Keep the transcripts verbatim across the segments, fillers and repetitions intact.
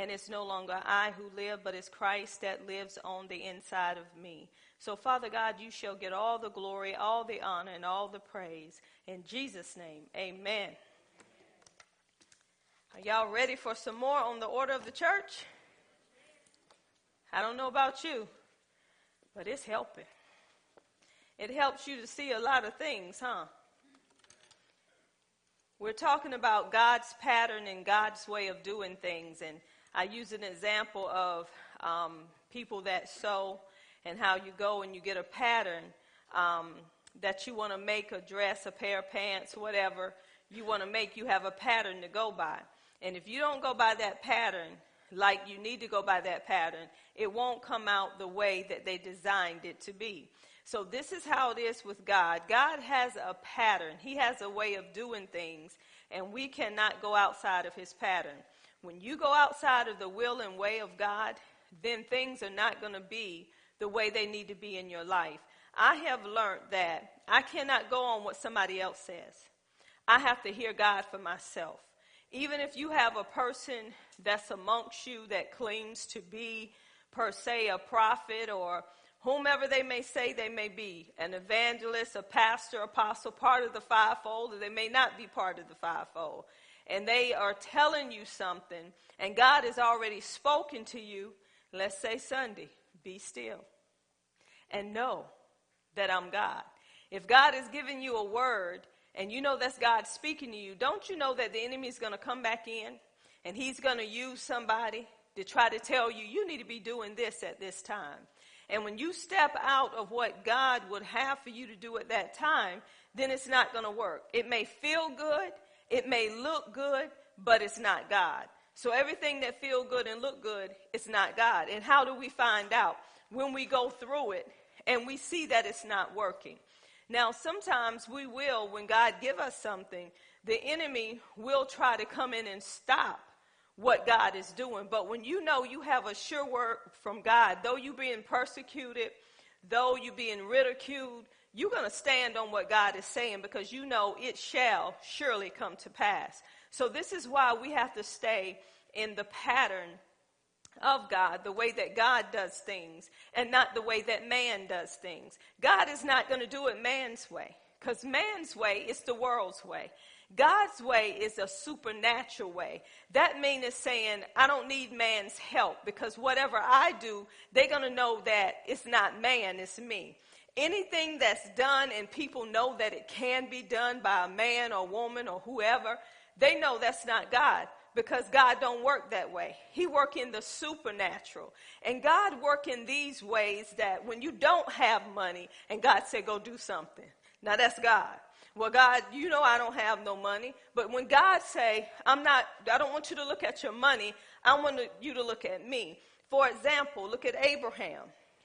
and it's no longer I who live, but it's Christ that lives on the inside of me. So, Father God, you shall get all the glory, all the honor, and all the praise. In Jesus' name, amen. Are y'all ready for some more on the order of the church? I don't know about you, but it's helping. It helps you to see a lot of things, huh? We're talking about God's pattern and God's way of doing things. And I use an example of um, people that sew and how you go and you get a pattern um, that you want to make, a dress, a pair of pants, whatever you want to make. You have a pattern to go by. And if you don't go by that pattern, like you need to go by that pattern, it won't come out the way that they designed it to be. So this is how it is with God. God has a pattern. He has a way of doing things, and we cannot go outside of his pattern. When you go outside of the will and way of God, then things are not going to be the way they need to be in your life. I have learned that I cannot go on what somebody else says. I have to hear God for myself. Even if you have a person that's amongst you that claims to be per se a prophet or whomever they may say they may be, an evangelist, a pastor, apostle, part of the fivefold, or they may not be part of the fivefold. And they are telling you something, and God has already spoken to you. Let's say Sunday, be still and know that I'm God. If God is giving you a word and you know that's God speaking to you, don't you know that the enemy is going to come back in and he's going to use somebody to try to tell you, you need to be doing this at this time. And when you step out of what God would have for you to do at that time, then it's not going to work. It may feel good, it may look good, but it's not God. So everything that feel good and look good, it's not God. And how do we find out? When we go through it and we see that it's not working. Now, sometimes we will, when God give us something, the enemy will try to come in and stop what God is doing. But when you know you have a sure word from God, though you're being persecuted, though you're being ridiculed, you're going to stand on what God is saying because you know it shall surely come to pass. So this is why we have to stay in the pattern of God, the way that God does things, and not the way that man does things. God is not going to do it man's way, because man's way is the world's way. God's way is a supernatural way. That means it's saying, I don't need man's help, because whatever I do, they're going to know that it's not man, it's me. Anything that's done and people know that it can be done by a man or woman or whoever, they know that's not God, because God don't work that way. He work in the supernatural. And God work in these ways that when you don't have money and God say, go do something. Now that's God. Well, God, you know I don't have no money. But when God say, I'm not, I don't want you to look at your money. I want you to look at me. For example, look at Abraham.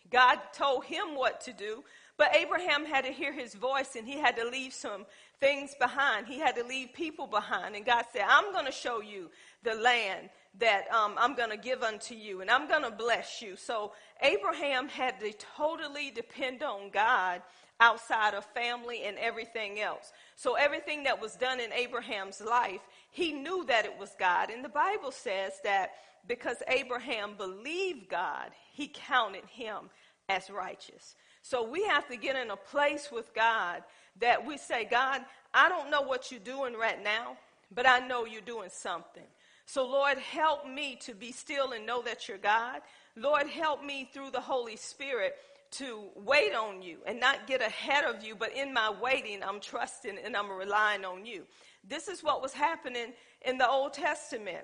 God told him what to do, but Abraham had to hear his voice and he had to leave some things behind. He had to leave people behind. And God said, I'm going to show you the land that um, I'm going to give unto you and I'm going to bless you. So Abraham had to totally depend on God outside of family and everything else. So everything that was done in Abraham's life, he knew that it was God. And the Bible says that because Abraham believed God, he counted him as righteous. So we have to get in a place with God that we say, God, I don't know what you're doing right now, but I know you're doing something. So, Lord, help me to be still and know that you're God. Lord, help me through the Holy Spirit to wait on you and not get ahead of you, but in my waiting, I'm trusting and I'm relying on you. This is what was happening in the Old Testament.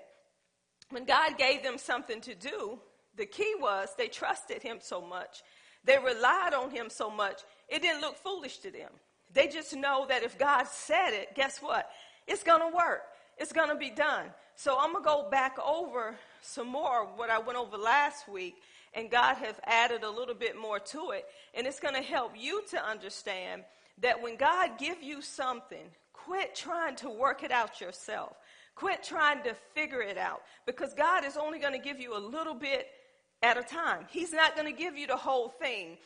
When God gave them something to do, the key was they trusted him so much. They relied on him so much. It didn't look foolish to them. They just know that if God said it, guess what? It's going to work. It's going to be done. So I'm going to go back over some more of what I went over last week, and God have added a little bit more to it. And it's going to help you to understand that when God give you something, quit trying to work it out yourself. Quit trying to figure it out, because God is only going to give you a little bit at a time. He's not going to give you the whole thing.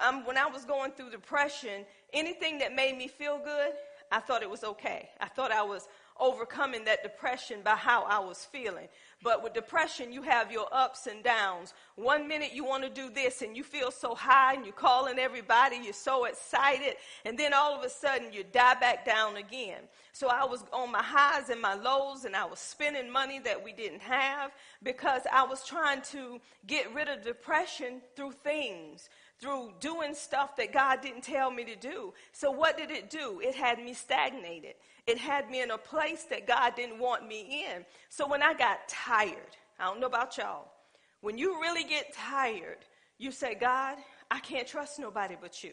I'm, when I was going through depression, anything that made me feel good, I thought it was okay. I thought I was overcoming that depression by how I was feeling. But with depression, you have your ups and downs. One minute you want to do this and you feel so high and you're calling everybody, you're so excited, and then all of a sudden you die back down again. So I was on my highs and my lows, and I was spending money that we didn't have because I was trying to get rid of depression through things, through doing stuff that God didn't tell me to do. So what did it do? It had me stagnated. It had me in a place that God didn't want me in. So when I got tired, I don't know about y'all, when you really get tired, you say, God, I can't trust nobody but you.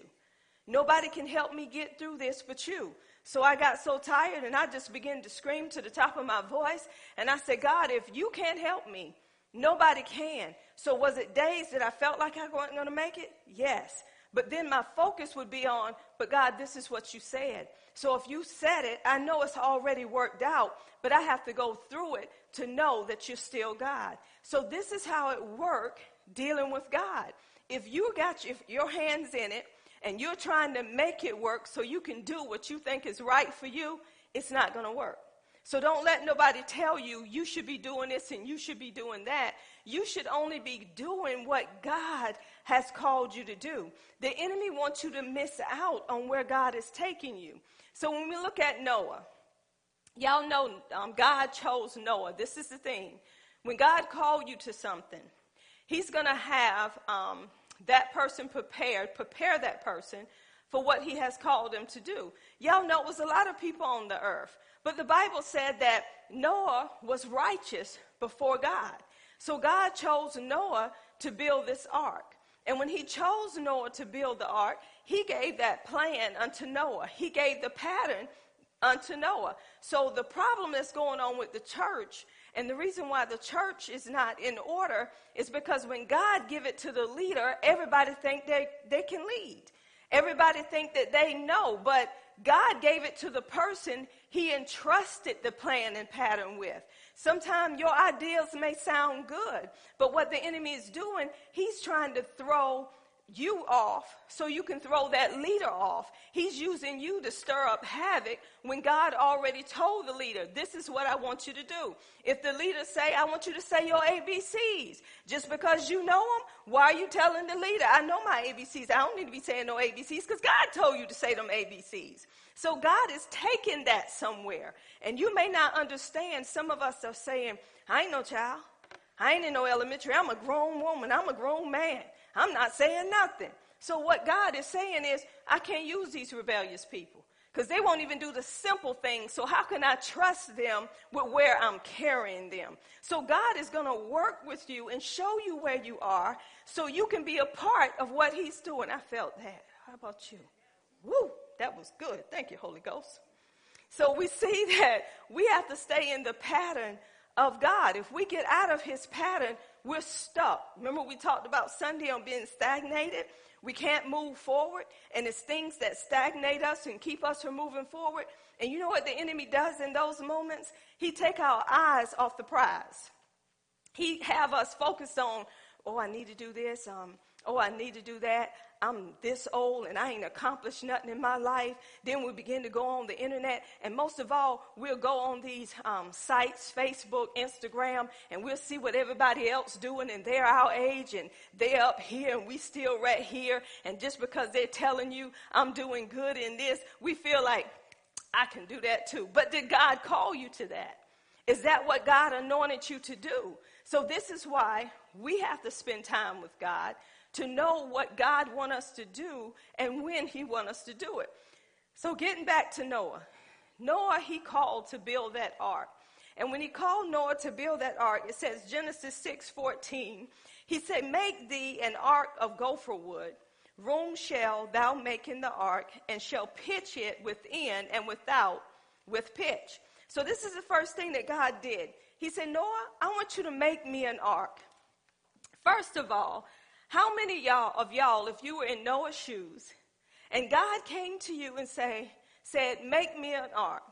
Nobody can help me get through this but you. So I got so tired, and I just began to scream to the top of my voice, and I said, God, if you can't help me, nobody can. So was it days that I felt like I wasn't going to make it? Yes. But then my focus would be on, but God, this is what you said. So if you said it, I know it's already worked out, but I have to go through it to know that you're still God. So this is how it works dealing with God. If you got your, if your hands in it and you're trying to make it work so you can do what you think is right for you, it's not going to work. So don't let nobody tell you you should be doing this and you should be doing that. You should only be doing what God has called you to do. The enemy wants you to miss out on where God is taking you. So when we look at Noah, y'all know um, God chose Noah. This is the thing. When God called you to something, he's going to have um, that person prepared, prepare that person for what he has called them to do. Y'all know it was a lot of people on the earth. But the Bible said that Noah was righteous before God. So God chose Noah to build this ark. And when he chose Noah to build the ark, he gave that plan unto Noah. He gave the pattern unto Noah. So the problem that's going on with the church, and the reason why the church is not in order, is because when God give it to the leader, everybody think they, they can lead. Everybody think that they know, but God gave it to the person he entrusted the plan and pattern with. Sometimes your ideas may sound good, but what the enemy is doing, he's trying to throw you off so you can throw that leader off. He's using you to stir up havoc when God already told the leader, this is what I want you to do. If the leader say, I want you to say your A B Cs, just because you know them, why are you telling the leader, I know my A B Cs, I don't need to be saying no A B Cs because God told you to say them A B Cs. So God is taking that somewhere. And you may not understand, some of us are saying, I ain't no child, I ain't in no elementary, I'm a grown woman, I'm a grown man. I'm not saying nothing. So what God is saying is, I can't use these rebellious people because they won't even do the simple things. So how can I trust them with where I'm carrying them? So God is going to work with you and show you where you are so you can be a part of what he's doing. I felt that. How about you? Woo, that was good. Thank you, Holy Ghost. So we see that we have to stay in the pattern of God. If we get out of his pattern, we're stuck. Remember we talked about Sunday on being stagnated? We can't move forward, and it's things that stagnate us and keep us from moving forward. And you know what the enemy does in those moments? He take our eyes off the prize. He have us focused on, oh, I need to do this, um, oh, I need to do that. I'm this old and I ain't accomplished nothing in my life. Then we begin to go on the internet, and most of all, we'll go on these um, sites, Facebook, Instagram, and we'll see what everybody else doing, and they're our age and they're up here and we still right here. And just because they're telling you I'm doing good in this, we feel like I can do that too. But did God call you to that? Is that what God anointed you to do? So this is why we have to spend time with God to know what God wants us to do and when he wants us to do it. So getting back to Noah. Noah, he called to build that ark. And when he called Noah to build that ark, it says Genesis six fourteen, he said, make thee an ark of gopher wood. Room shall thou make in the ark, and shall pitch it within and without with pitch. So this is the first thing that God did. He said, Noah, I want you to make me an ark. First of all, how many y'all of y'all, if you were in Noah's shoes, and God came to you and say, said, make me an ark?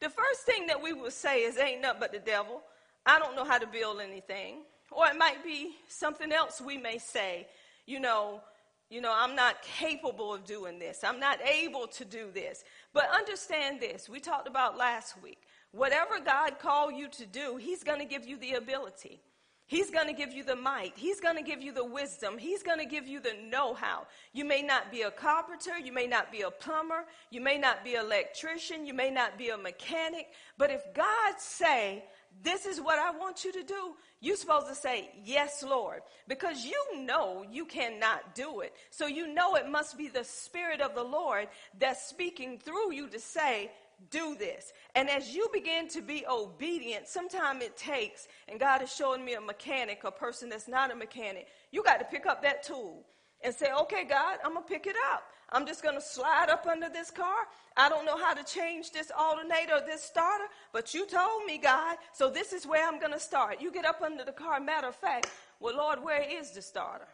The first thing that we will say is, ain't nothing but the devil. I don't know how to build anything. Or it might be something else we may say, you know, you know, I'm not capable of doing this. I'm not able to do this. But understand this. We talked about last week. Whatever God called you to do, he's going to give you the ability. He's going to give you the might. He's going to give you the wisdom. He's going to give you the know-how. You may not be a carpenter. You may not be a plumber. You may not be an electrician. You may not be a mechanic. But if God say, this is what I want you to do, you're supposed to say, yes, Lord, because you know you cannot do it. So you know it must be the Spirit of the Lord that's speaking through you to say, do this. And as you begin to be obedient, sometimes it takes, and God is showing me a mechanic, a person that's not a mechanic, you got to pick up that tool and say, okay, God, I'm going to pick it up. I'm just going to slide up under this car. I don't know how to change this alternator or this starter, but you told me, God, so this is where I'm going to start. You get up under the car. Matter of fact, well, Lord, where is the starter?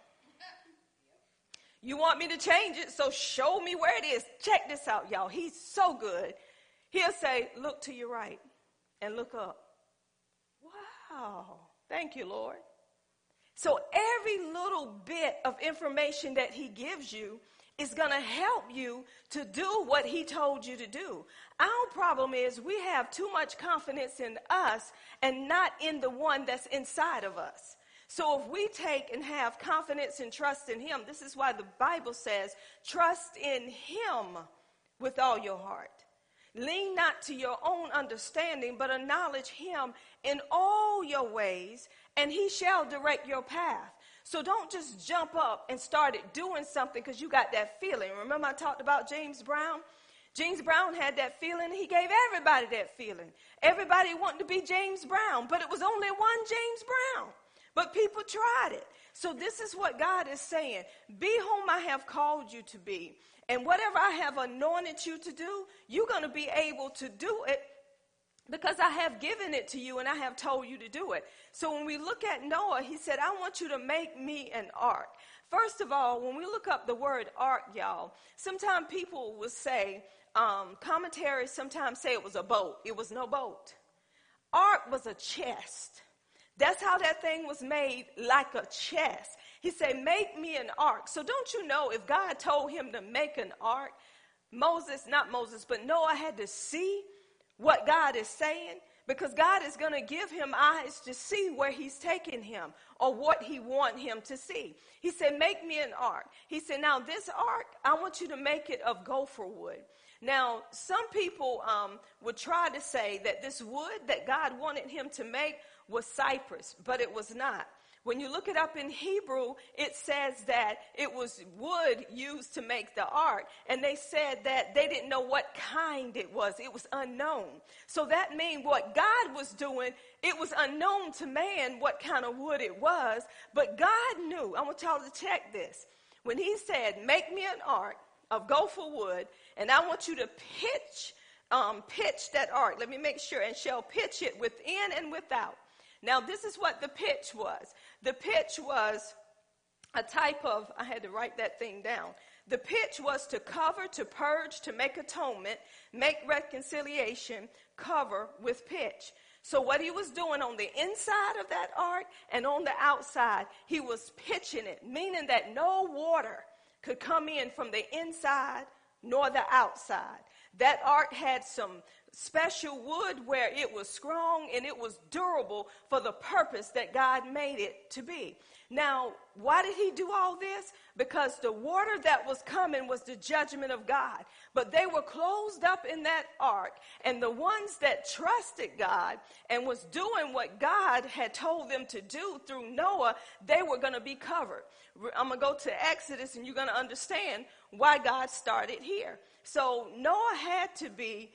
You want me to change it, so show me where it is. Check this out, y'all. He's so good. He'll say, look to your right and look up. Wow. Thank you, Lord. So every little bit of information that he gives you is going to help you to do what he told you to do. Our problem is we have too much confidence in us and not in the one that's inside of us. So if we take and have confidence and trust in him, this is why the Bible says, trust in him with all your heart. Lean not to your own understanding, but acknowledge him in all your ways, and he shall direct your path. So don't just jump up and start it doing something because you got that feeling. Remember I talked about James Brown? James Brown had that feeling. He gave everybody that feeling. Everybody wanted to be James Brown, but it was only one James Brown. But people tried it. So this is what God is saying. Be whom I have called you to be. And whatever I have anointed you to do, you're going to be able to do it because I have given it to you and I have told you to do it. So when we look at Noah, he said, I want you to make me an ark. First of all, when we look up the word ark, y'all, sometimes people will say, um, commentaries sometimes say it was a boat. It was no boat. Ark was a chest. That's how that thing was made, like a chest. He said, make me an ark. So don't you know if God told him to make an ark, Moses, not Moses, but Noah had to see what God is saying, because God is going to give him eyes to see where he's taking him or what he want him to see. He said, make me an ark. He said, now this ark, I want you to make it of gopher wood. Now, some people um, would try to say that this wood that God wanted him to make was cypress, but it was not. When you look it up in Hebrew, it says that it was wood used to make the ark, and they said that they didn't know what kind it was. It was unknown. So that means what God was doing, it was unknown to man what kind of wood it was, but God knew. I want y'all to check this. When he said, make me an ark of gopher wood, and I want you to pitch, um, pitch that ark. Let me make sure, and shall pitch it within and without. Now, this is what the pitch was. The pitch was a type of, I had to write that thing down. The pitch was to cover, to purge, to make atonement, make reconciliation, cover with pitch. So what he was doing on the inside of that ark and on the outside, he was pitching it, meaning that no water could come in from the inside nor the outside. That ark had some special wood where it was strong and it was durable for the purpose that God made it to be. Now, why did he do all this? Because the water that was coming was the judgment of God. But they were closed up in that ark, and the ones that trusted God and was doing what God had told them to do through Noah, they were going to be covered. I'm going to go to Exodus, and you're going to understand why God started here. So Noah had to be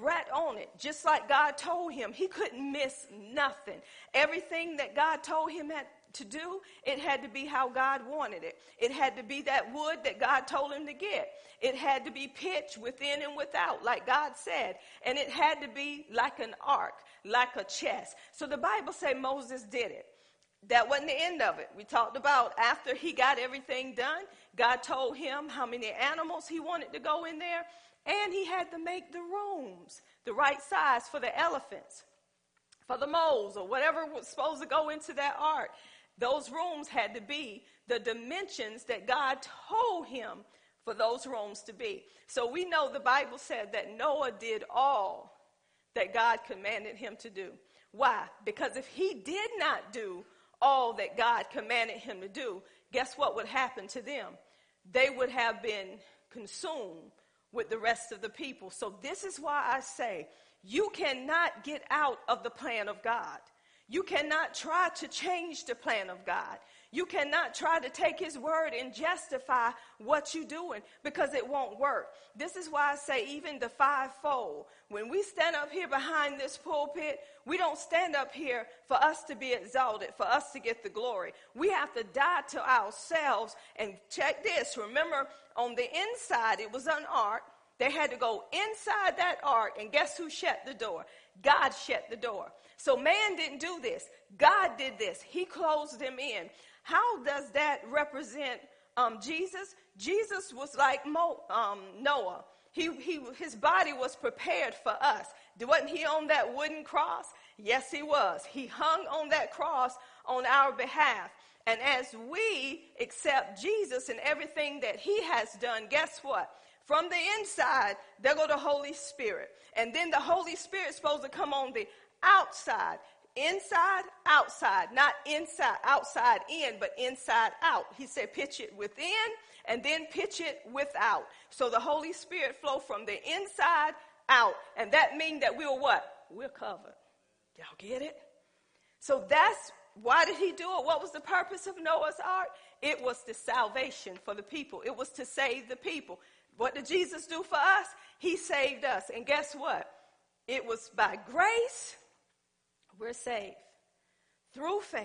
right on it, just like God told him. He couldn't miss nothing. Everything that God told him had to do, it had to be how God wanted it. It had to be that wood that God told him to get. It had to be pitched within and without, like God said. And it had to be like an ark, like a chest. So the Bible says Moses did it. That wasn't the end of it. We talked about after he got everything done, God told him how many animals he wanted to go in there, and he had to make the rooms the right size for the elephants, for the moles, or whatever was supposed to go into that ark. Those rooms had to be the dimensions that God told him for those rooms to be. So we know the Bible said that Noah did all that God commanded him to do. Why? Because if he did not do all that God commanded him to do, guess what would happen to them? They would have been consumed with the rest of the people. So this is why I say you cannot get out of the plan of God. You cannot try to change the plan of God. You cannot try to take his word and justify what you're doing, because it won't work. This is why I say even the fivefold. When we stand up here behind this pulpit, we don't stand up here for us to be exalted, for us to get the glory. We have to die to ourselves. And check this. Remember, on the inside, it was an ark. They had to go inside that ark, and guess who shut the door? God shut the door. So man didn't do this. God did this. He closed them in. How does that represent um, Jesus? Jesus was like Mo, um, Noah. He, he, his body was prepared for us. Wasn't he on that wooden cross? Yes, he was. He hung on that cross on our behalf. And as we accept Jesus and everything that he has done, guess what? From the inside, there go the Holy Spirit. And then the Holy Spirit's supposed to come on the outside. Inside, outside, not inside, outside in, but inside out. He said, pitch it within and then pitch it without. So the Holy Spirit flow from the inside out. And that means that we're what? We're covered. Y'all get it? So that's why did he do it? What was the purpose of Noah's Ark? It was the salvation for the people. It was to save the people. What did Jesus do for us? He saved us. And guess what? It was by grace we're saved through faith,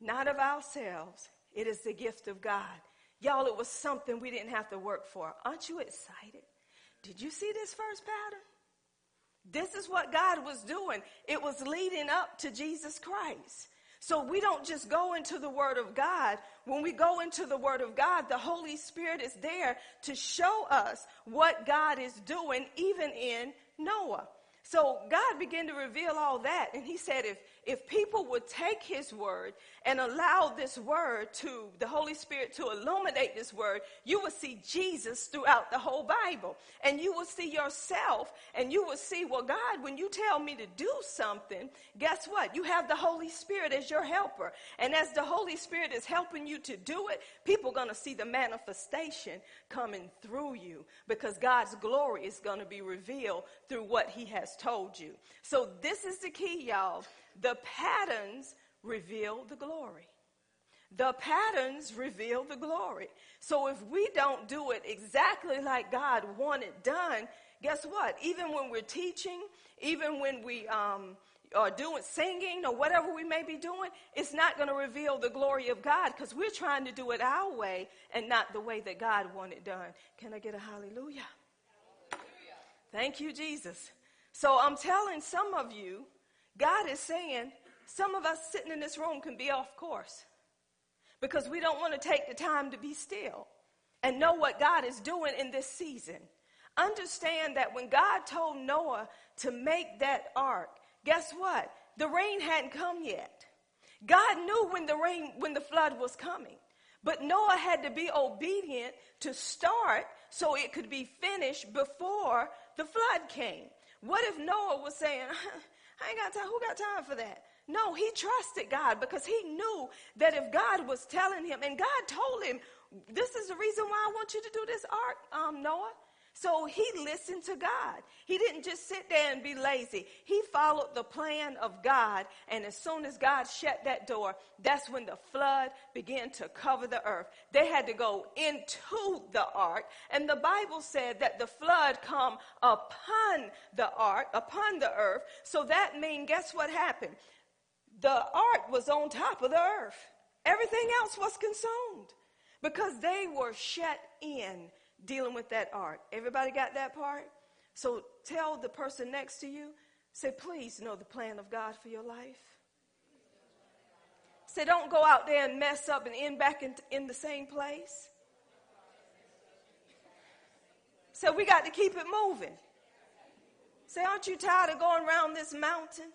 not of ourselves. It is the gift of God. Y'all, it was something we didn't have to work for. Aren't you excited? Did you see this first pattern? This is what God was doing. It was leading up to Jesus Christ. So we don't just go into the Word of God. When we go into the Word of God, the Holy Spirit is there to show us what God is doing, even in Noah. So God began to reveal all that. And he said, if, if people would take his word and allow this word to, the Holy Spirit to illuminate this word, you will see Jesus throughout the whole Bible. And you will see yourself, and you will see, well, God, when you tell me to do something, guess what? You have the Holy Spirit as your helper. And as the Holy Spirit is helping you to do it, people are going to see the manifestation coming through you, because God's glory is going to be revealed through what he has told you. So this is the key, y'all. The patterns reveal the glory. The patterns reveal the glory. So if we don't do it exactly like God wanted done, guess what? Even when we're teaching, even when we um, are doing singing or whatever we may be doing, it's not going to reveal the glory of God, because we're trying to do it our way and not the way that God wanted done. Can I get a hallelujah? Hallelujah. Thank you, Jesus. So I'm telling some of you, God is saying some of us sitting in this room can be off course, because we don't want to take the time to be still and know what God is doing in this season. Understand that when God told Noah to make that ark, guess what? The rain hadn't come yet. God knew when the rain, when the flood was coming. But Noah had to be obedient to start so it could be finished before the flood came. What if Noah was saying, I ain't got time, who got time for that? No, he trusted God, because he knew that if God was telling him, and God told him, this is the reason why I want you to do this ark, um, Noah. So he listened to God. He didn't just sit there and be lazy. He followed the plan of God. And as soon as God shut that door, that's when the flood began to cover the earth. They had to go into the ark. And the Bible said that the flood come upon the ark, upon the earth. So that means, guess what happened? The ark was on top of the earth. Everything else was consumed, because they were shut in dealing with that ark. Everybody got that part? So tell the person next to you, say, please know the plan of God for your life. Say, don't go out there and mess up and end back in, in the same place. Say, we got to keep it moving. Say, aren't you tired of going around this mountain?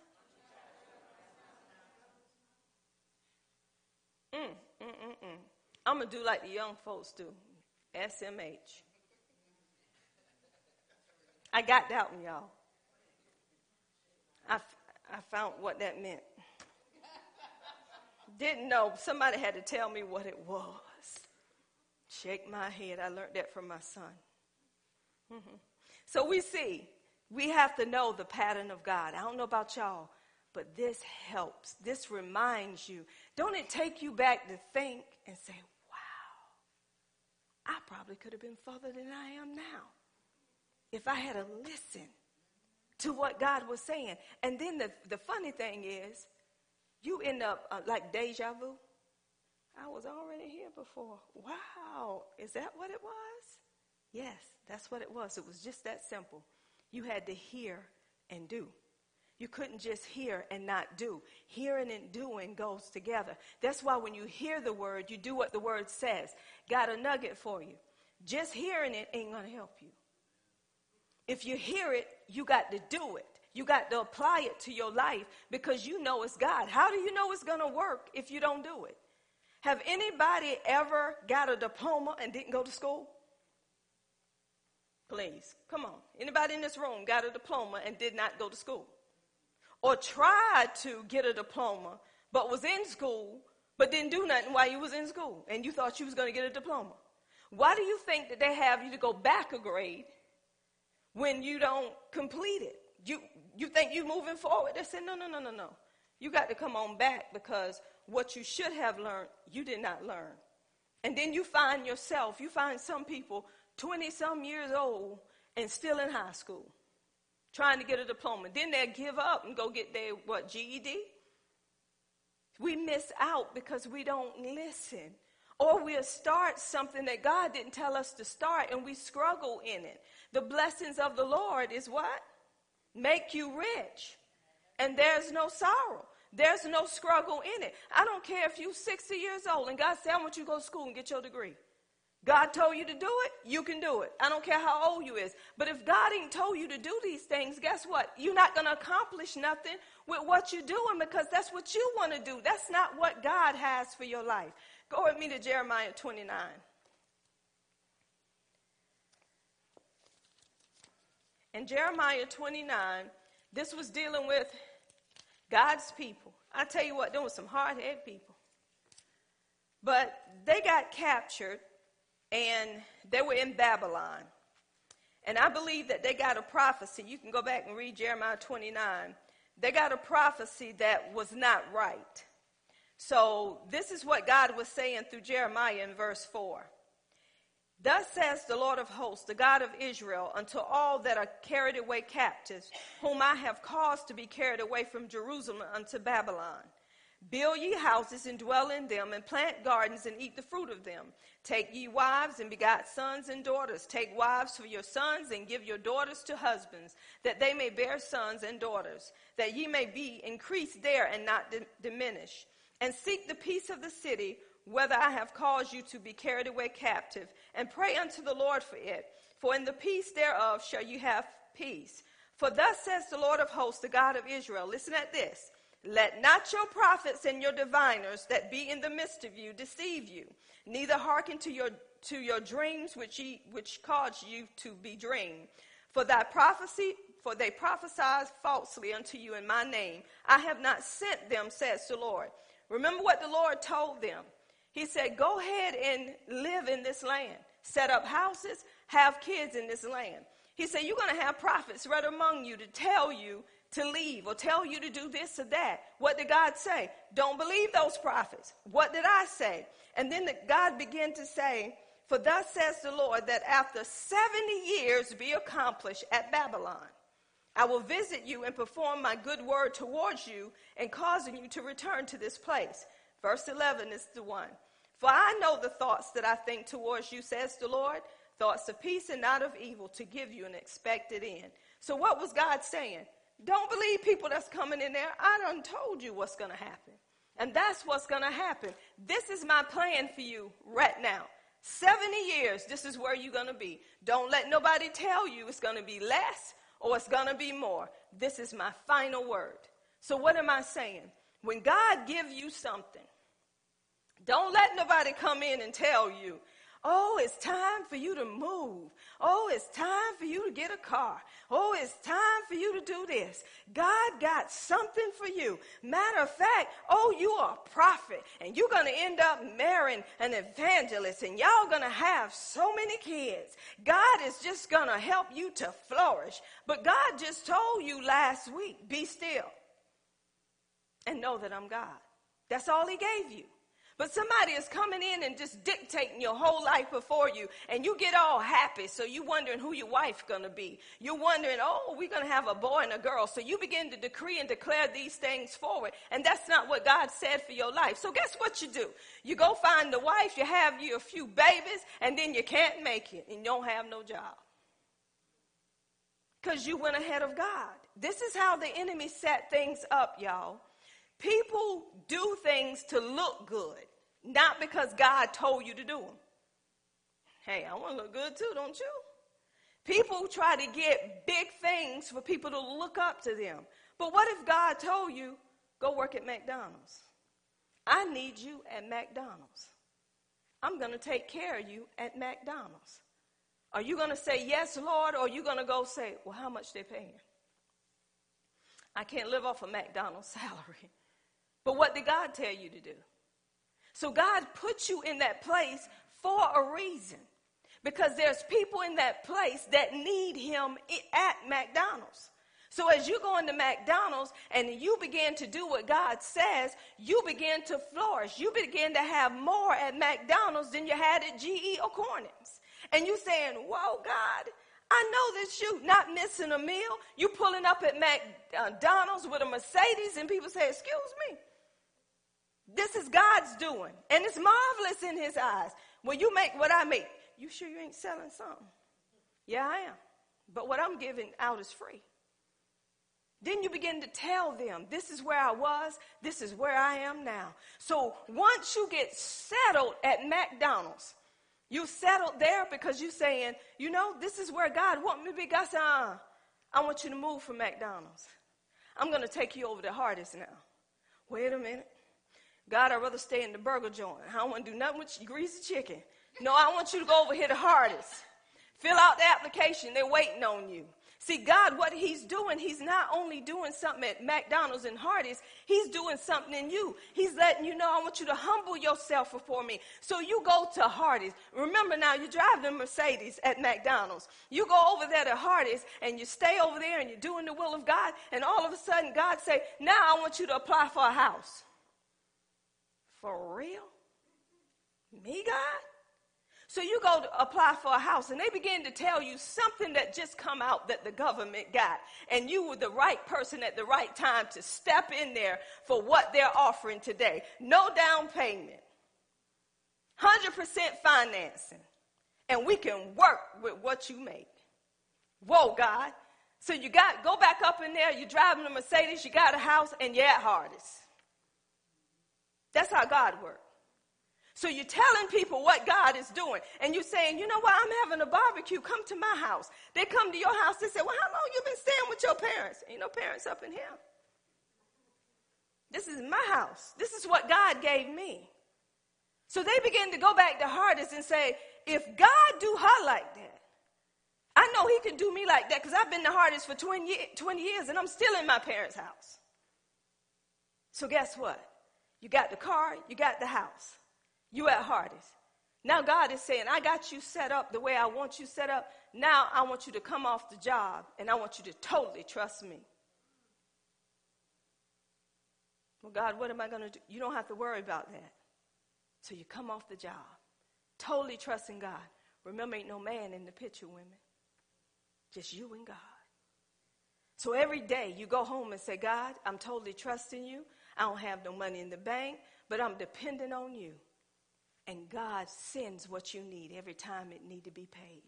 Mm, mm, mm, mm. I'm going to do like the young folks do. S M H. I got that one, y'all. I, f- I found what that meant. Didn't know. Somebody had to tell me what it was. Shake my head. I learned that from my son. Mm-hmm. So we see, we have to know the pattern of God. I don't know about y'all, but this helps. This reminds you. Don't it take you back to think and say, wow, I probably could have been further than I am now if I had a listened to what God was saying. And then the, the funny thing is, you end up uh, like deja vu. I was already here before. Wow, is that what it was? Yes, that's what it was. It was just that simple. You had to hear and do. You couldn't just hear and not do. Hearing and doing goes together. That's why when you hear the word, you do what the word says. Got a nugget for you. Just hearing it ain't going to help you. If you hear it, you got to do it. You got to apply it to your life because you know it's God. How do you know it's going to work if you don't do it? Have anybody ever got a diploma and didn't go to school? Please, come on. Anybody in this room got a diploma and did not go to school? Or tried to get a diploma but was in school but didn't do nothing while you was in school and you thought you was going to get a diploma? Why do you think that they have you to go back a grade when you don't complete it? You you think you're moving forward? They said, no, no, no, no, no. You got to come on back because what you should have learned, you did not learn. And then you find yourself, you find some people twenty-some years old and still in high school trying to get a diploma. Then they'll give up and go get their, what, G E D? We miss out because we don't listen. Or we'll start something that God didn't tell us to start and we struggle in it. The blessings of the Lord is what? Make you rich, and there's no sorrow. There's no struggle in it. I don't care if you're sixty years old and God said, I want you to go to school and get your degree. God told you to do it, you can do it. I don't care how old you is. But if God ain't told you to do these things, guess what? You're not going to accomplish nothing with what you're doing because that's what you want to do. That's not what God has for your life. Go with me to Jeremiah twenty-nine. In Jeremiah twenty-nine, this was dealing with God's people. I tell you what, there were some hard-headed people. But they got captured, and they were in Babylon. And I believe that they got a prophecy. You can go back and read Jeremiah twenty-nine. They got a prophecy that was not right. So this is what God was saying through Jeremiah in verse four. Thus says the Lord of hosts, the God of Israel, unto all that are carried away captives, whom I have caused to be carried away from Jerusalem unto Babylon. Build ye houses and dwell in them, and plant gardens and eat the fruit of them. Take ye wives and begat sons and daughters. Take wives for your sons and give your daughters to husbands, that they may bear sons and daughters, that ye may be increased there and not di- diminished. And seek the peace of the city, whether I have caused you to be carried away captive, and pray unto the Lord for it. For in the peace thereof shall you have peace. For thus says the Lord of hosts, the God of Israel, listen at this, let not your prophets and your diviners that be in the midst of you deceive you, neither hearken to your to your dreams which ye which caused you to be dreamed. For thy prophecy, for they prophesied falsely unto you in my name. I have not sent them, says the Lord. Remember what the Lord told them. He said, go ahead and live in this land. Set up houses, have kids in this land. He said, you're going to have prophets right among you to tell you to leave or tell you to do this or that. What did God say? Don't believe those prophets. What did I say? And then the, God began to say, for thus says the Lord, that after seventy years be accomplished at Babylon, I will visit you and perform my good word towards you and causing you to return to this place. Verse eleven is the one. For I know the thoughts that I think towards you, says the Lord, thoughts of peace and not of evil, to give you an expected end. So what was God saying? Don't believe people that's coming in there. I done told you what's going to happen. And that's what's going to happen. This is my plan for you right now. seventy years, this is where you're going to be. Don't let nobody tell you it's going to be less or it's going to be more. This is my final word. So what am I saying? When God gives you something, don't let nobody come in and tell you, Oh, it's time for you to move. Oh, it's time for you to get a car. Oh, it's time for you to do this. God got something for you. Matter of fact, oh, you are a prophet, and you're going to end up marrying an evangelist, and y'all going to have so many kids. God is just going to help you to flourish. But God just told you last week, be still and know that I'm God. That's all he gave you. But somebody is coming in and just dictating your whole life before you, and you get all happy, so you're wondering who your wife's going to be. You're wondering, oh, we're going to have a boy and a girl. So you begin to decree and declare these things forward, and that's not what God said for your life. So guess what you do? You go find a wife, you have you a few babies, and then you can't make it, and you don't have no job. Because you went ahead of God. This is how the enemy set things up, y'all. People do things to look good, not because God told you to do them. Hey, I want to look good too, don't you? People try to get big things for people to look up to them. But what if God told you, go work at McDonald's? I need you at McDonald's. I'm going to take care of you at McDonald's. Are you going to say, yes, Lord, or are you going to go say, well, how much they paying? I can't live off a McDonald's salary. But what did God tell you to do? So God put you in that place for a reason, because there's people in that place that need him at McDonald's. So as you go into McDonald's and you begin to do what God says, you begin to flourish. You begin to have more at McDonald's than you had at G E or Corning's. And you're saying, whoa, God, I know this you, not missing a meal. You pulling up at McDonald's with a Mercedes and people say, excuse me. This is God's doing, and it's marvelous in his eyes. When you make what I make, you sure you ain't selling something? Yeah, I am. But what I'm giving out is free. Then you begin to tell them, this is where I was, this is where I am now. So once you get settled at McDonald's, you settled there because you're saying, you know, this is where God wants me to be. God said, uh, I want you to move from McDonald's. I'm going to take you over to Hardee's now. Wait a minute. God, I'd rather stay in the burger joint. I don't want to do nothing with greasy chicken. No, I want you to go over here to Hardee's. Fill out the application. They're waiting on you. See, God, what he's doing, he's not only doing something at McDonald's and Hardee's, he's doing something in you. He's letting you know, I want you to humble yourself before me. So you go to Hardee's. Remember now, you drive the Mercedes at McDonald's. You go over there to Hardee's, and you stay over there, and you're doing the will of God, and all of a sudden God say, now I want you to apply for a house. For real? Me, God? So you go to apply for a house, and they begin to tell you something that just come out that the government got, and you were the right person at the right time to step in there for what they're offering today. No down payment, one hundred percent financing, and we can work with what you make. Whoa, God. So you got go back up in there, you're driving a Mercedes, you got a house, and you're at Hardee's. That's how God works. So you're telling people what God is doing, and you're saying, you know what, I'm having a barbecue. Come to my house. They come to your house. They say, well, how long you been staying with your parents? Ain't no parents up in here. This is my house. This is what God gave me. So they begin to go back to Hardee's and say, if God do her like that, I know he can do me like that, because I've been to Hardee's for twenty years, and I'm still in my parents' house. So guess what? You got the car. You got the house. You at Hardee's. Now God is saying, I got you set up the way I want you set up. Now I want you to come off the job, and I want you to totally trust me. Well, God, what am I going to do? You don't have to worry about that. So you come off the job, totally trusting God. Remember, ain't no man in the picture, women. Just you and God. So every day you go home and say, God, I'm totally trusting you. I don't have no money in the bank, but I'm depending on you. And God sends what you need every time it need to be paid.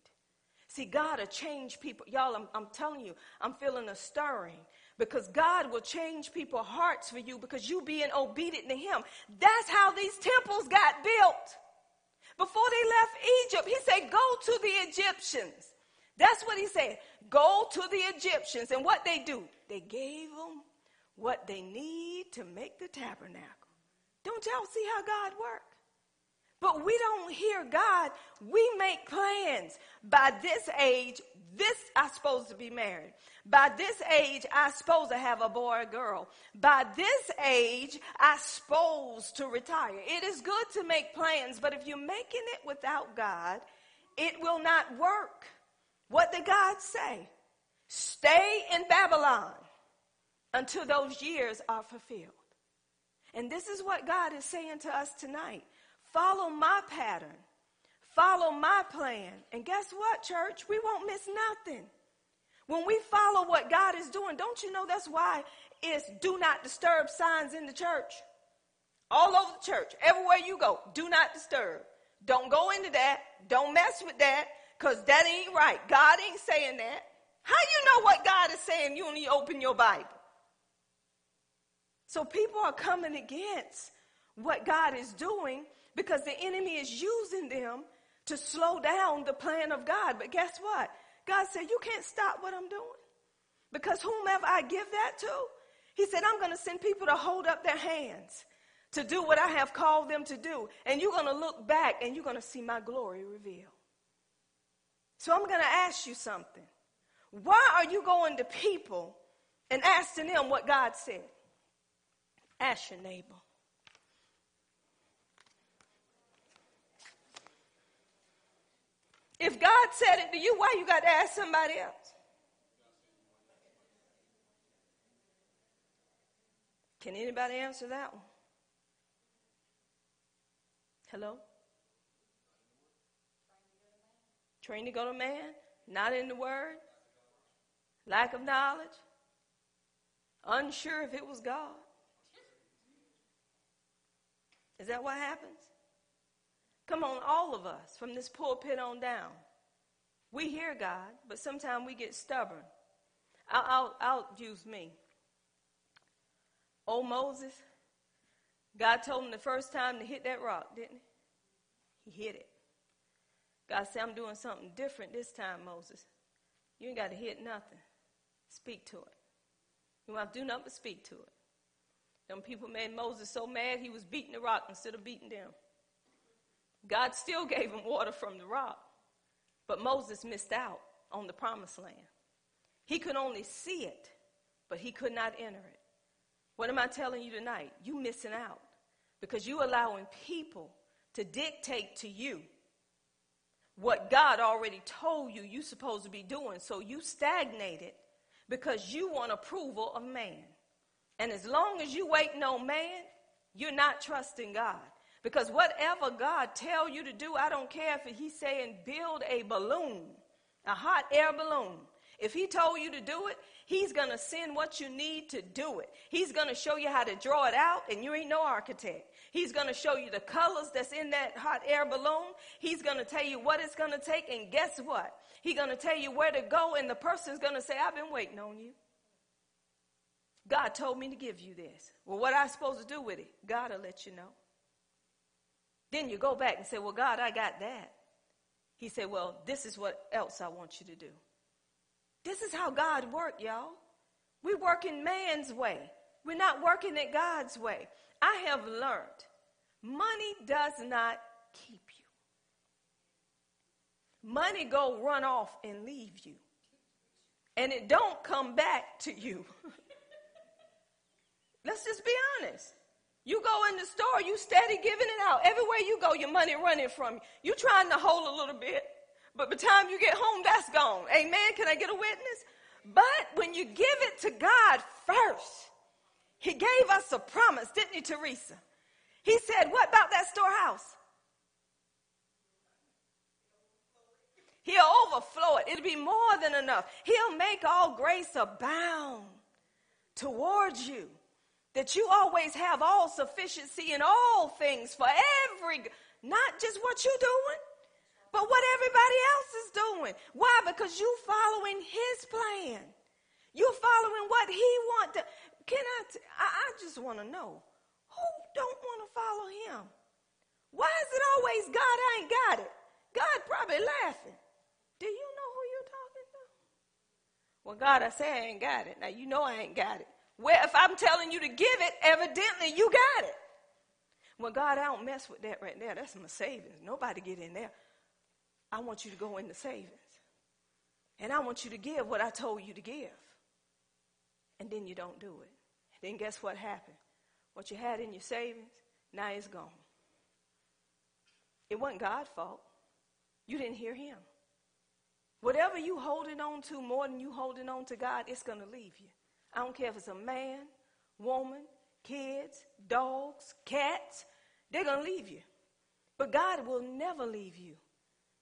See, God will change people. Y'all, I'm, I'm telling you, I'm feeling a stirring, because God will change people's hearts for you because you being obedient to him. That's how these temples got built. Before they left Egypt, he said, go to the Egyptians. That's what he said. Go to the Egyptians. And what they do, they gave them what they need to make the tabernacle. Don't y'all see how God works? But we don't hear God. We make plans. By this age, this I'm supposed to be married. By this age, I'm supposed to have a boy or girl. By this age, I'm supposed to retire. It is good to make plans, but if you're making it without God, it will not work. What did God say? Stay in Babylon until those years are fulfilled. And this is what God is saying to us tonight. Follow my pattern. Follow my plan. And guess what, church? We won't miss nothing. When we follow what God is doing, don't you know that's why it's do not disturb signs in the church? All over the church, everywhere you go, do not disturb. Don't go into that. Don't mess with that, because that ain't right. God ain't saying that. How you know what God is saying? You only open your Bible. So people are coming against what God is doing because the enemy is using them to slow down the plan of God. But guess what? God said, you can't stop what I'm doing, because whomever I give that to, he said, I'm going to send people to hold up their hands to do what I have called them to do. And you're going to look back and you're going to see my glory revealed. So I'm going to ask you something. Why are you going to people and asking them what God said? Ask your neighbor. If God said it to you, why you got to ask somebody else? Can anybody answer that one? Hello? Trained to go to man, not in the word, lack of knowledge, unsure if it was God. Is that what happens? Come on, all of us, from this pulpit on down. We hear God, but sometimes we get stubborn. I'll, I'll, I'll use me. Old Moses, God told him the first time to hit that rock, didn't he? He hit it. God said, I'm doing something different this time, Moses. You ain't got to hit nothing. Speak to it. You don't have to do nothing but speak to it. Them people made Moses so mad he was beating the rock instead of beating them. God still gave him water from the rock, but Moses missed out on the promised land. He could only see it, but he could not enter it. What am I telling you tonight? You missing out because you allowing people to dictate to you what God already told you you're supposed to be doing. So you stagnated because you want approval of man. And as long as you waiting on man, you're not trusting God. Because whatever God tell you to do, I don't care if he's saying build a balloon, a hot air balloon. If he told you to do it, he's going to send what you need to do it. He's going to show you how to draw it out, and you ain't no architect. He's going to show you the colors that's in that hot air balloon. He's going to tell you what it's going to take, and guess what? He's going to tell you where to go, and the person's going to say, I've been waiting on you. God told me to give you this. Well, what am I supposed to do with it? God will let you know. Then you go back and say, well, God, I got that. He said, well, this is what else I want you to do. This is how God works, y'all. We work in man's way. We're not working at God's way. I have learned money does not keep you. Money go run off and leave you. And it don't come back to you. Let's just be honest. You go in the store, you steady giving it out. Everywhere you go, your money running from you. You trying to hold a little bit, but by the time you get home, that's gone. Amen? Can I get a witness? But when you give it to God first, he gave us a promise, didn't he, Teresa? He said, what about that storehouse? He'll overflow it. It'll be more than enough. He'll make all grace abound towards you, that you always have all sufficiency in all things for every, not just what you're doing, but what everybody else is doing. Why? Because you following his plan. You're following what he wants to. Can I, t- I, I just want to know, who don't want to follow him? Why is it always God? I ain't got it. God probably laughing. Do you know who you're talking to? Well, God, I say I ain't got it. Now, you know I ain't got it. Well, if I'm telling you to give it, evidently you got it. Well, God, I don't mess with that right there. That's my savings. Nobody get in there. I want you to go in the savings. And I want you to give what I told you to give. And then you don't do it. Then guess what happened? What you had in your savings, now it's gone. It wasn't God's fault. You didn't hear him. Whatever you holding on to more than you holding on to God, it's going to leave you. I don't care if it's a man, woman, kids, dogs, cats, they're going to leave you. But God will never leave you,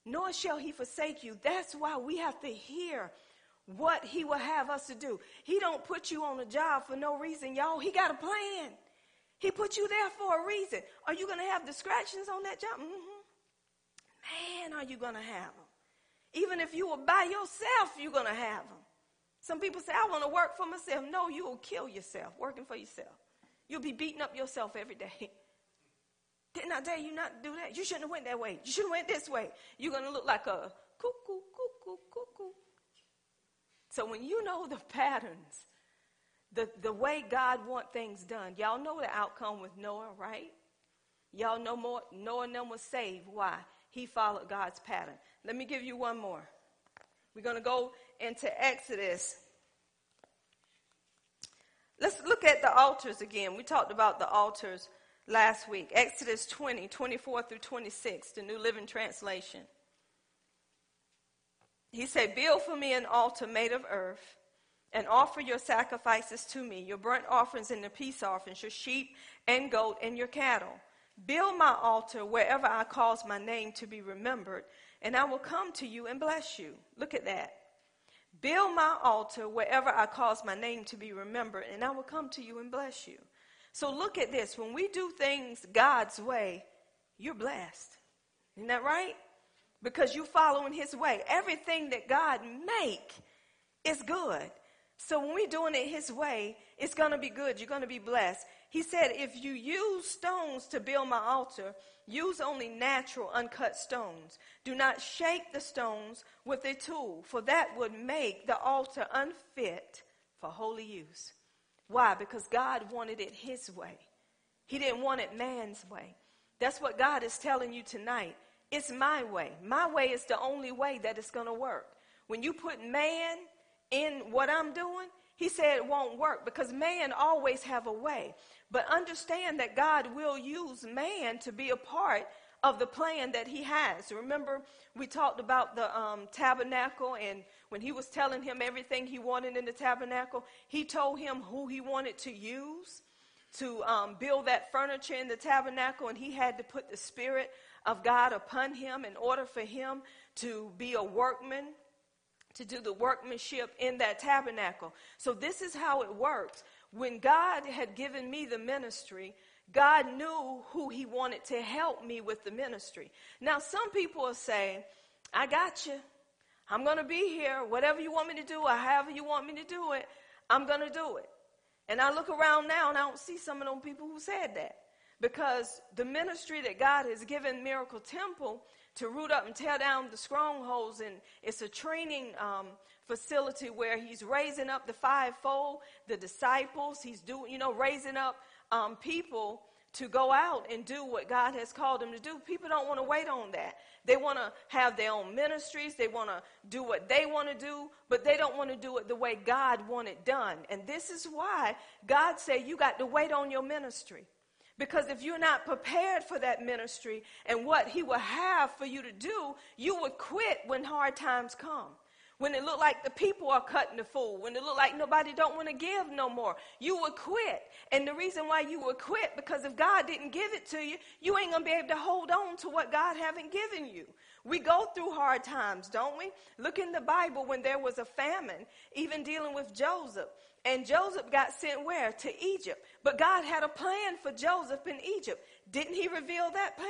nor shall he forsake you. That's why we have to hear what he will have us to do. He don't put you on a job for no reason, y'all. He got a plan. He put you there for a reason. Are you going to have distractions on that job? Mm-hmm. Man, are you going to have them? Even if you were by yourself, you're going to have them. Some people say, I want to work for myself. No, you will kill yourself working for yourself. You'll be beating up yourself every day. Didn't I tell you not to do that? You shouldn't have went that way. You should have went this way. You're going to look like a cuckoo, cuckoo, cuckoo. So when you know the patterns, the, the way God wants things done, y'all know the outcome with Noah, right? Y'all know more. Noah and them was saved. Why? He followed God's pattern. Let me give you one more. We're going to go into Exodus. Let's look at the altars again. We talked about the altars last week. Exodus twenty, twenty-four through twenty-six, the New Living Translation. He said, build for me an altar made of earth and offer your sacrifices to me, your burnt offerings and the peace offerings, your sheep and goat and your cattle. Build my altar wherever I cause my name to be remembered, and I will come to you and bless you. Look at that. Build my altar wherever I cause my name to be remembered, and I will come to you and bless you. So look at this. When we do things God's way, you're blessed. Isn't that right? Because you're following his way. Everything that God make is good. So when we're doing it his way, it's going to be good. You're going to be blessed. He said, if you use stones to build my altar, use only natural uncut stones. Do not shake the stones with a tool, for that would make the altar unfit for holy use. Why? Because God wanted it his way. He didn't want it man's way. That's what God is telling you tonight. It's my way. My way is the only way that it's going to work. When you put man in what I'm doing, he said it won't work, because man always have a way. But understand that God will use man to be a part of the plan that he has. Remember, we talked about the um, tabernacle, and when he was telling him everything he wanted in the tabernacle, he told him who he wanted to use to um, build that furniture in the tabernacle, and he had to put the Spirit of God upon him in order for him to be a workman, to do the workmanship in that tabernacle. So this is how it works. When God had given me the ministry, God knew who he wanted to help me with the ministry. Now, some people are saying, I got you. I'm going to be here. Whatever you want me to do, or however you want me to do it, I'm going to do it. And I look around now and I don't see some of them people who said that. Because the ministry that God has given Miracle Temple to root up and tear down the strongholds, and it's a training um, facility where he's raising up the fivefold, the disciples. He's doing, you know, raising up um, people to go out and do what God has called them to do. People don't want to wait on that. They want to have their own ministries. They want to do what they want to do, but they don't want to do it the way God wants it done. And this is why God said you got to wait on your ministry. Because if you're not prepared for that ministry and what he will have for you to do, you would quit when hard times come. When it looked like the people are cutting the fool, when it looked like nobody don't want to give no more, you would quit. And the reason why you would quit, because if God didn't give it to you, you ain't going to be able to hold on to what God haven't given you. We go through hard times, don't we? Look in the Bible when there was a famine, even dealing with Joseph. And Joseph got sent where? To Egypt. But God had a plan for Joseph in Egypt. Didn't he reveal that plan?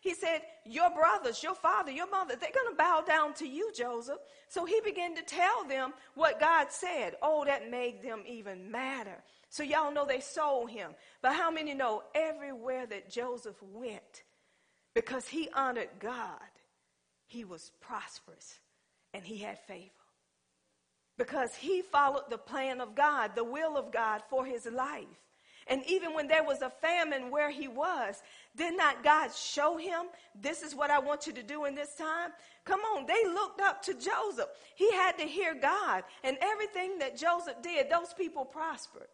He said, your brothers, your father, your mother, they're going to bow down to you, Joseph. So he began to tell them what God said. Oh, that made them even madder. So y'all know they sold him. But how many know everywhere that Joseph went, because he honored God, he was prosperous and he had favor? Because he followed the plan of God, the will of God for his life. And even when there was a famine where he was, did not God show him, this is what I want you to do in this time? Come on, they looked up to Joseph. He had to hear God. And everything that Joseph did, those people prospered.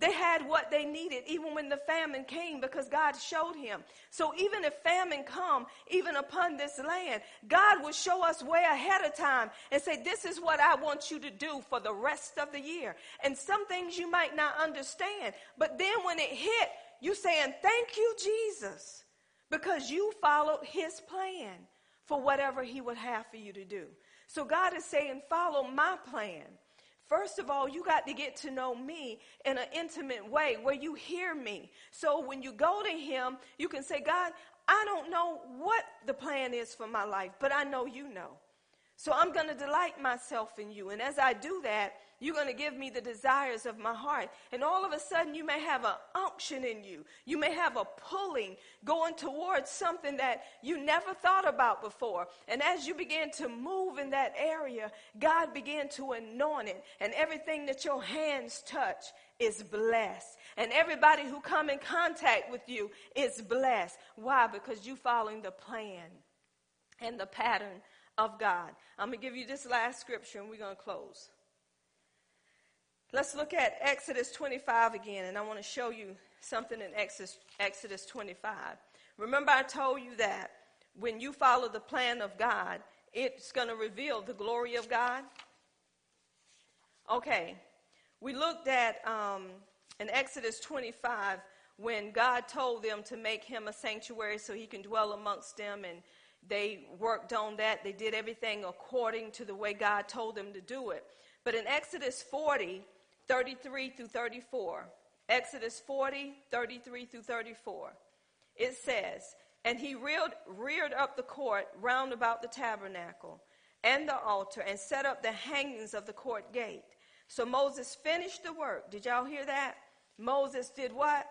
They had what they needed even when the famine came because God showed him. So even if famine come, even upon this land, God will show us way ahead of time and say, this is what I want you to do for the rest of the year. And some things you might not understand, but then when it hit, you saying, thank you, Jesus, because you followed his plan for whatever he would have for you to do. So God is saying, follow my plan. First of all, you got to get to know me in an intimate way where you hear me. So when you go to him, you can say, God, I don't know what the plan is for my life, but I know you know. So I'm going to delight myself in you. And as I do that, you're going to give me the desires of my heart. And all of a sudden, you may have an unction in you. You may have a pulling going towards something that you never thought about before. And as you begin to move in that area, God began to anoint it. And everything that your hands touch is blessed. And everybody who come in contact with you is blessed. Why? Because you're following the plan and the pattern of God. I'm going to give you this last scripture and we're going to close. Let's look at Exodus twenty-five again, and I want to show you something in Exodus, Exodus twenty-five. Remember I told you that when you follow the plan of God, it's going to reveal the glory of God? Okay, we looked at um, in Exodus twenty-five when God told them to make him a sanctuary so he can dwell amongst them, and they worked on that. They did everything according to the way God told them to do it. But in Exodus forty, thirty-three through thirty-four, Exodus forty, thirty-three through thirty-four, it says, and he reared, reared up the court round about the tabernacle and the altar and set up the hangings of the court gate. So Moses finished the work. Did y'all hear that? Moses did what?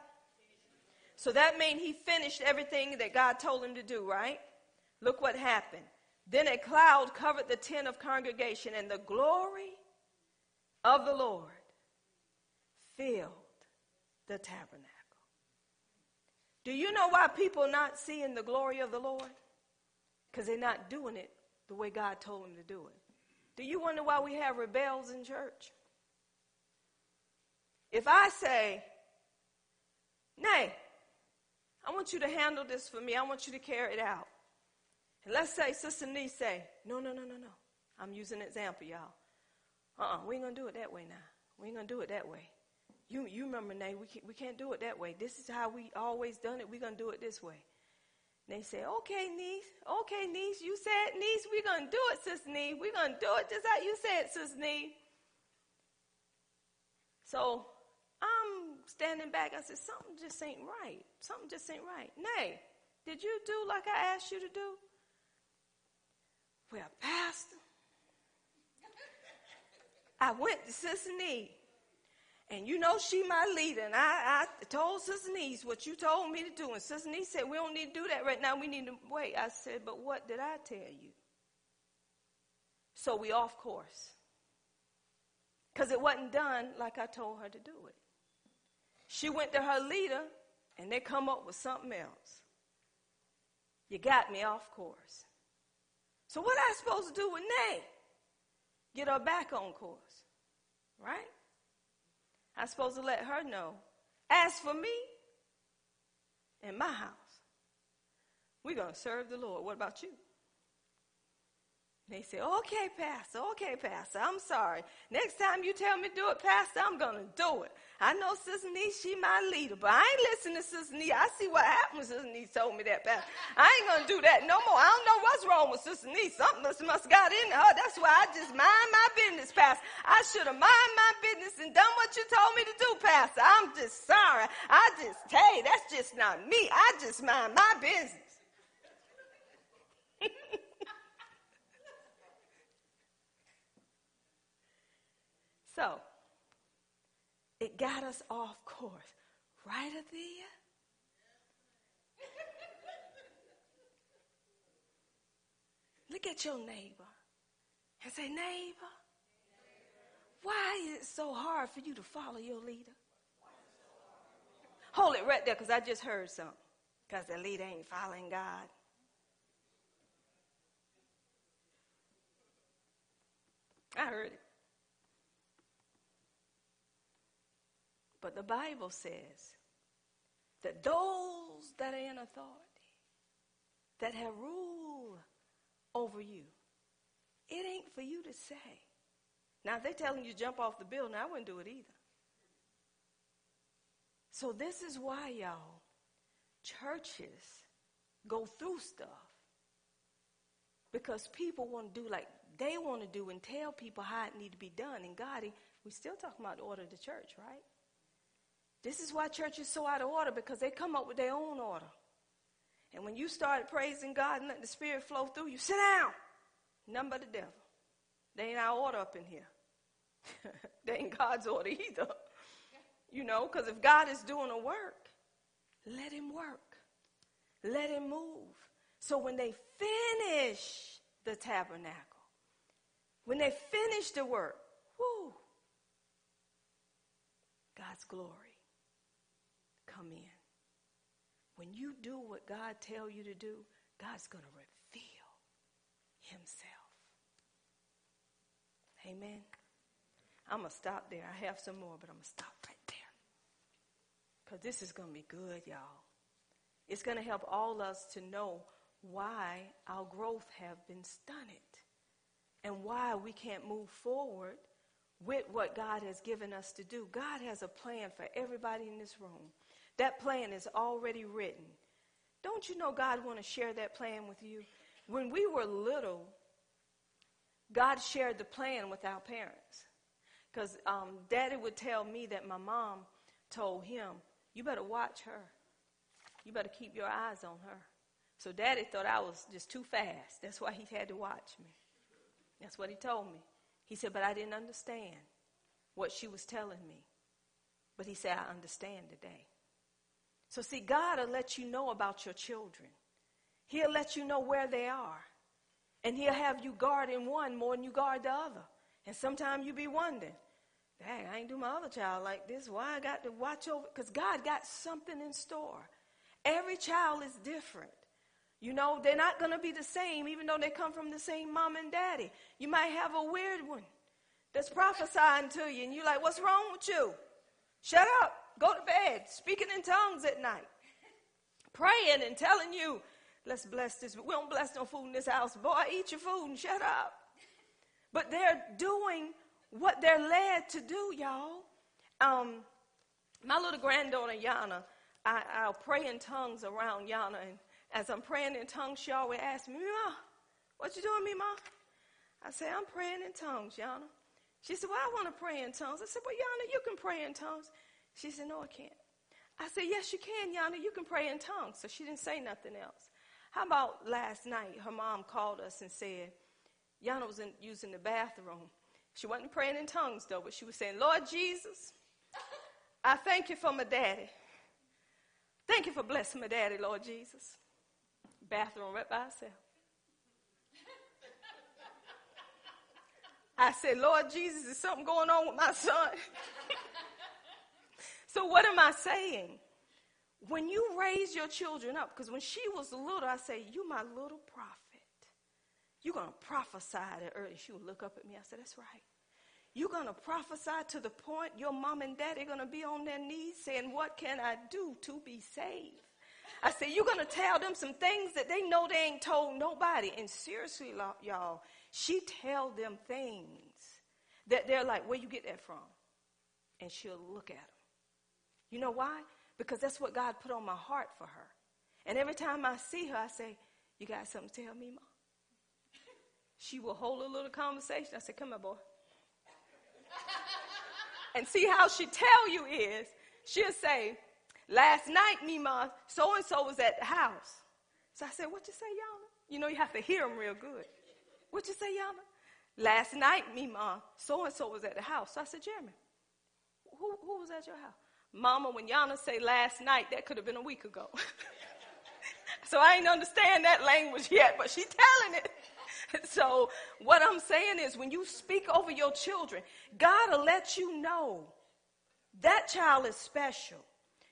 So that means he finished everything that God told him to do, right? Look what happened. Then a cloud covered the tent of congregation, and the glory of the Lord filled the tabernacle. Do you know why people not seeing the glory of the Lord? Because they're not doing it the way God told them to do it. Do you wonder why we have rebels in church? If I say, nay, I want you to handle this for me. I want you to carry it out. And let's say Sister Nee say, no, no, no, no, no. I'm using an example, y'all. Uh-uh, we ain't going to do it that way now. We ain't going to do it that way. You you remember, Nay, we can't, we can't do it that way. This is how we always done it. We're going to do it this way. And they say, okay, niece. Okay, niece. You said, niece, we're going to do it, Sis Nee. We're going to do it just how you said, Sis Nee. So I'm standing back. I said, something just ain't right. Something just ain't right. Nay, did you do like I asked you to do? Well, Pastor, I went to Sister Nee, and you know she my leader, and I, I told Sister Nee what you told me to do, and Sister Nee said, we don't need to do that right now, we need to wait. I said, but what did I tell you? So we off course, because it wasn't done like I told her to do it. She went to her leader, and they come up with something else. You got me off course. So what I supposed to do with Nay? Get her back on course, right? I supposed to let her know, as for me and my house, we're going to serve the Lord. What about you? They say, okay, Pastor, okay, Pastor, I'm sorry. Next time you tell me to do it, Pastor, I'm going to do it. I know Sister Nee, she my leader, but I ain't listening to Sister Nee. I see what happened when Sister Nee told me that, Pastor. I ain't going to do that no more. I don't know what's wrong with Sister Nee. Something must, must got in her. That's why I just mind my business, Pastor. I should have mind my business and done what you told me to do, Pastor. I'm just sorry. I just, hey, that's just not me. I just mind my business. So, it got us off course. Right, Athea? Look at your neighbor and say, neighbor, why is it so hard for you to follow your leader? Hold it right there, because I just heard something. Because the leader ain't following God. I heard it. But the Bible says that those that are in authority, that have rule over you, it ain't for you to say. Now, if they're telling you to jump off the building, I wouldn't do it either. So this is why, y'all, churches go through stuff. Because people want to do like they want to do and tell people how it need to be done. And God, we still talking about the order of the church, right? This is why church is so out of order, because they come up with their own order. And when you start praising God and letting the Spirit flow through you, sit down. Nothing but the devil. They ain't our order up in here. They ain't God's order either. You know, because if God is doing a work, let him work. Let him move. So when they finish the tabernacle, when they finish the work, whoo, God's glory come in. When you do what God tells you to do, God's going to reveal himself. Amen. I'm going to stop there. I have some more, but I'm going to stop right there. Because this is going to be good, y'all. It's going to help all us to know why our growth have been stunted and why we can't move forward with what God has given us to do. God has a plan for everybody in this room. That plan is already written. Don't you know God want to share that plan with you? When we were little, God shared the plan with our parents. Because um, Daddy would tell me that my mom told him, you better watch her. You better keep your eyes on her. So Daddy thought I was just too fast. That's why he had to watch me. That's what he told me. He said, but I didn't understand what she was telling me. But he said, I understand today. So see, God will let you know about your children. He'll let you know where they are. And he'll have you guarding one more than you guard the other. And sometimes you be wondering, dang, I ain't do my other child like this. Why I got to watch over? Because God got something in store. Every child is different. You know, they're not going to be the same, even though they come from the same mom and daddy. You might have a weird one that's prophesying to you. And you're like, what's wrong with you? Shut up. Go to bed, speaking in tongues at night, praying and telling you, let's bless this. We don't bless no food in this house. Boy, eat your food and shut up. But they're doing what they're led to do, y'all. Um, my little granddaughter, Yana, I, I'll pray in tongues around Yana. And as I'm praying in tongues, she always asks me, Mima, what you doing, Mima? I say, I'm praying in tongues, Yana. She said, well, I want to pray in tongues. I said, well, Yana, you can pray in tongues. She said, no, I can't. I said, yes, you can, Yana. You can pray in tongues. So she didn't say nothing else. How about last night, her mom called us and said, Yana was in, using the bathroom. She wasn't praying in tongues, though, but she was saying, Lord Jesus, I thank you for my daddy. Thank you for blessing my daddy, Lord Jesus. Bathroom right by herself. I said, Lord Jesus, is something going on with my son? So what am I saying? When you raise your children up, because when she was little, I say, you my little prophet. You're going to prophesy to her. And she would look up at me. I said, that's right. You're going to prophesy to the point your mom and daddy are going to be on their knees saying, what can I do to be saved? I said, you're going to tell them some things that they know they ain't told nobody. And seriously, y'all, she tell them things that they're like, where you get that from? And she'll look at them. You know why? Because that's what God put on my heart for her. And every time I see her, I say, you got something to tell me, Mom? She will hold a little conversation. I say, come here, boy. And see how she tell you is, she'll say, last night, Mima, so-and-so was at the house. So I said, what you say, Yana? You know, you have to hear them real good. What you say, Yana? Last night, Mima, so-and-so was at the house. So I said, Jeremy, who, who was at your house? Mama, when Yana say last night, that could have been a week ago. So I ain't understand that language yet, but she telling it. So what I'm saying is when you speak over your children, God will let you know that child is special.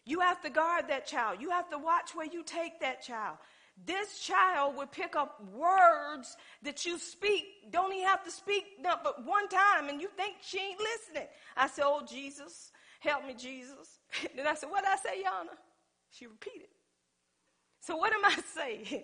You have to guard that child. You have to watch where you take that child. This child will pick up words that you speak. Don't even have to speak but one time, and you think she ain't listening. I said, oh, Jesus, help me, Jesus. Then I said, what did I say, Yana? She repeated. So what am I saying?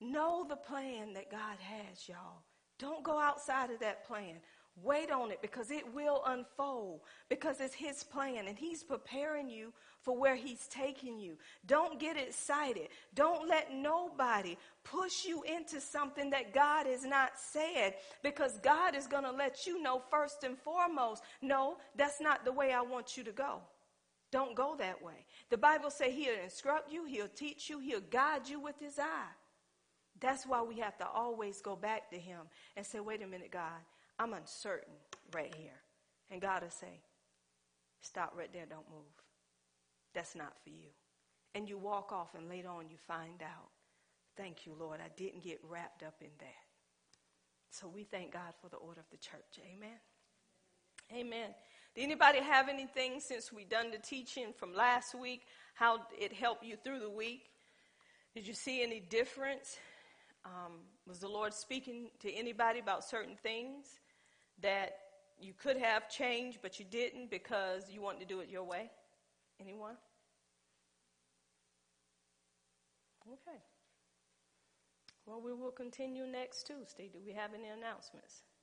Know the plan that God has, y'all. Don't go outside of that plan. Wait on it, because it will unfold, because it's his plan and he's preparing you for where he's taking you. Don't get excited. Don't let nobody push you into something that God has not said, because God is going to let you know first and foremost, no, that's not the way I want you to go. Don't go that way. The Bible says he'll instruct you, he'll teach you, he'll guide you with his eye. That's why we have to always go back to him and say, wait a minute, God, I'm uncertain right here. And God will say, stop right there, don't move. That's not for you. And you walk off, and later on you find out, thank you, Lord, I didn't get wrapped up in that. So we thank God for the order of the church. Amen. Amen. Did anybody have anything since we done the teaching from last week, how it helped you through the week? Did you see any difference? Um, was the Lord speaking to anybody about certain things that you could have changed, but you didn't because you wanted to do it your way? Anyone? Okay. Well, we will continue next Tuesday. Do we have any announcements?